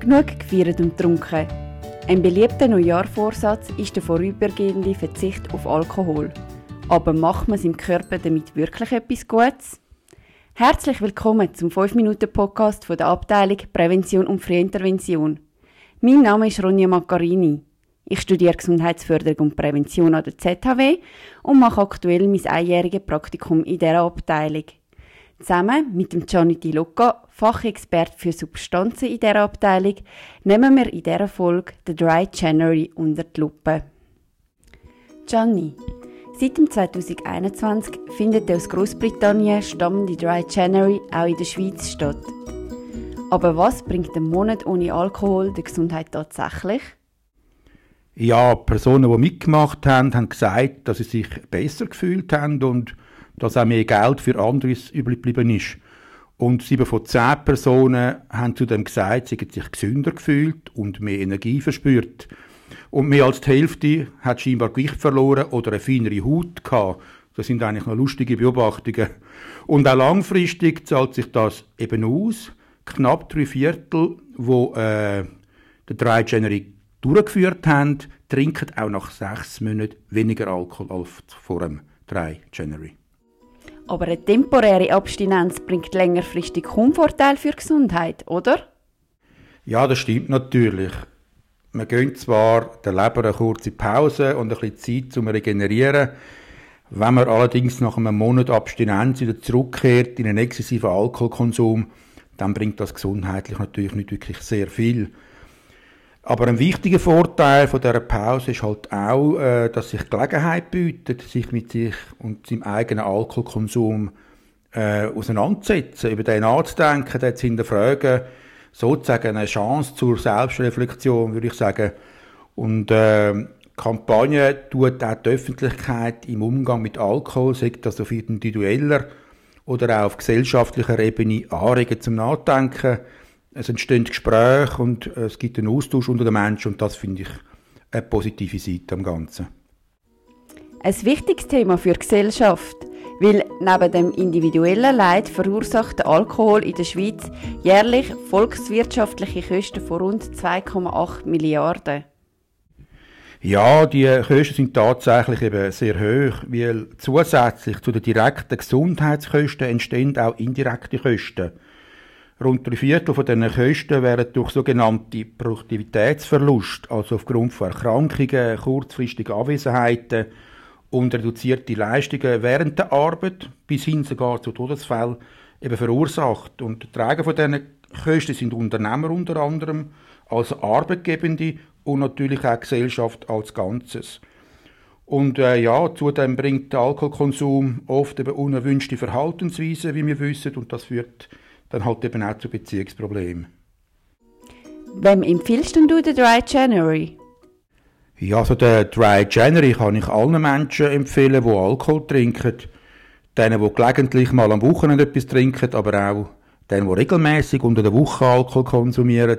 Genug gefeiert und getrunken. Ein beliebter Neujahrvorsatz ist der vorübergehende Verzicht auf Alkohol. Aber macht man seinem Körper damit wirklich etwas Gutes? Herzlich willkommen zum 5-Minuten-Podcast von der Abteilung Prävention und Frühintervention. Mein Name ist Ronja Maccarini. Ich studiere Gesundheitsförderung und Prävention an der ZHAW und mache aktuell mein einjähriges Praktikum in dieser Abteilung. Zusammen mit dem Gianni Tiloca, Fachexperte für Substanzen in dieser Abteilung, nehmen wir in dieser Folge den Dry January unter die Lupe. Gianni, seit dem 2021 findet der aus Großbritannien stammende Dry January auch in der Schweiz statt. Aber was bringt ein Monat ohne Alkohol der Gesundheit tatsächlich? Ja, Personen, die mitgemacht haben, haben gesagt, dass sie sich besser gefühlt haben und dass auch mehr Geld für anderes übrig geblieben ist. Und 7 von 10 Personen haben zudem gesagt, sie hätten sich gesünder gefühlt und mehr Energie verspürt. Und mehr als die Hälfte hat scheinbar Gewicht verloren oder eine feinere Haut gehabt. Das sind eigentlich noch lustige Beobachtungen. Und auch langfristig zahlt sich das eben aus. Knapp 3/4, die den Dry January durchgeführt haben, trinken auch nach 6 Monaten weniger Alkohol als vor dem Dry January. Aber eine temporäre Abstinenz bringt längerfristig kaum Vorteil für die Gesundheit, oder? Ja, das stimmt natürlich. Man gönnt zwar der Leber eine kurze Pause und ein bisschen Zeit zum Regenerieren. Wenn man allerdings nach einem Monat Abstinenz wieder zurückkehrt in einen exzessiven Alkoholkonsum, dann bringt das gesundheitlich natürlich nicht wirklich sehr viel. Aber ein wichtiger Vorteil von dieser Pause ist halt auch, dass sich Gelegenheit bietet, sich mit sich und seinem eigenen Alkoholkonsum auseinanderzusetzen, über den nachzudenken, den zu hinterfragen, sozusagen eine Chance zur Selbstreflexion, würde ich sagen. Und die Kampagne tut auch die Öffentlichkeit im Umgang mit Alkohol, sei das auf individueller oder auch auf gesellschaftlicher Ebene, anregen zum Nachdenken. Es entstehen Gespräche und es gibt einen Austausch unter den Menschen und das finde ich eine positive Seite am Ganzen. Ein wichtiges Thema für die Gesellschaft, weil neben dem individuellen Leid verursacht der Alkohol in der Schweiz jährlich volkswirtschaftliche Kosten von rund 2,8 Milliarden. Ja, die Kosten sind tatsächlich eben sehr hoch, weil zusätzlich zu den direkten Gesundheitskosten entstehen auch indirekte Kosten. Rund 3/4 von diesen Kosten wären durch sogenannte Produktivitätsverluste, also aufgrund von Erkrankungen, kurzfristigen Abwesenheiten und reduzierten Leistungen während der Arbeit, bis hin sogar zu Todesfällen, eben verursacht. Und die Träger von diesen Kosten sind Unternehmer unter anderem, also Arbeitgebende und natürlich auch die Gesellschaft als Ganzes. Und zudem bringt der Alkoholkonsum oft eben unerwünschte Verhaltensweisen, wie wir wissen, und das führt dann halt eben auch zu Beziehungsproblemen. Wem empfiehlst denn du den Dry January? Ja, also den Dry January kann ich allen Menschen empfehlen, die Alkohol trinken. Denen, die gelegentlich mal am Wochenende etwas trinken, aber auch denen, die regelmässig unter der Woche Alkohol konsumieren.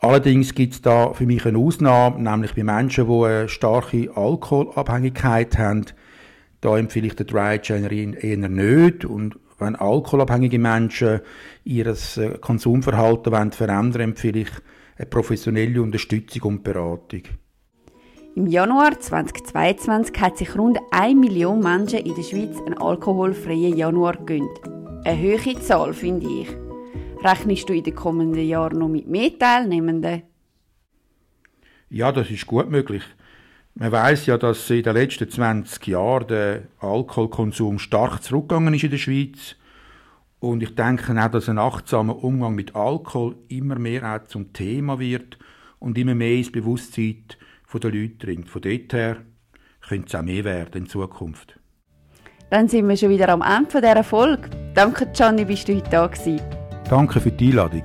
Allerdings gibt es da für mich eine Ausnahme, nämlich bei Menschen, die eine starke Alkoholabhängigkeit haben. Da empfehle ich den Dry January eher nicht. Und wenn alkoholabhängige Menschen ihr Konsumverhalten verändern, empfehle ich eine professionelle Unterstützung und Beratung. Im Januar 2022 hat sich rund 1 Million Menschen in der Schweiz einen alkoholfreien Januar gegönnt. Eine hohe Zahl, finde ich. Rechnest du in den kommenden Jahren noch mit mehr Teilnehmenden? Ja, das ist gut möglich. Man weiss ja, dass in den letzten 20 Jahren der Alkoholkonsum stark zurückgegangen ist in der Schweiz. Und ich denke auch, dass ein achtsamer Umgang mit Alkohol immer mehr auch zum Thema wird und immer mehr ins Bewusstsein der Leute dringt. Von dort her könnte es auch mehr werden in Zukunft. Dann sind wir schon wieder am Ende dieser Folge. Danke, Gianni, bist du heute da gewesen. Danke für die Einladung.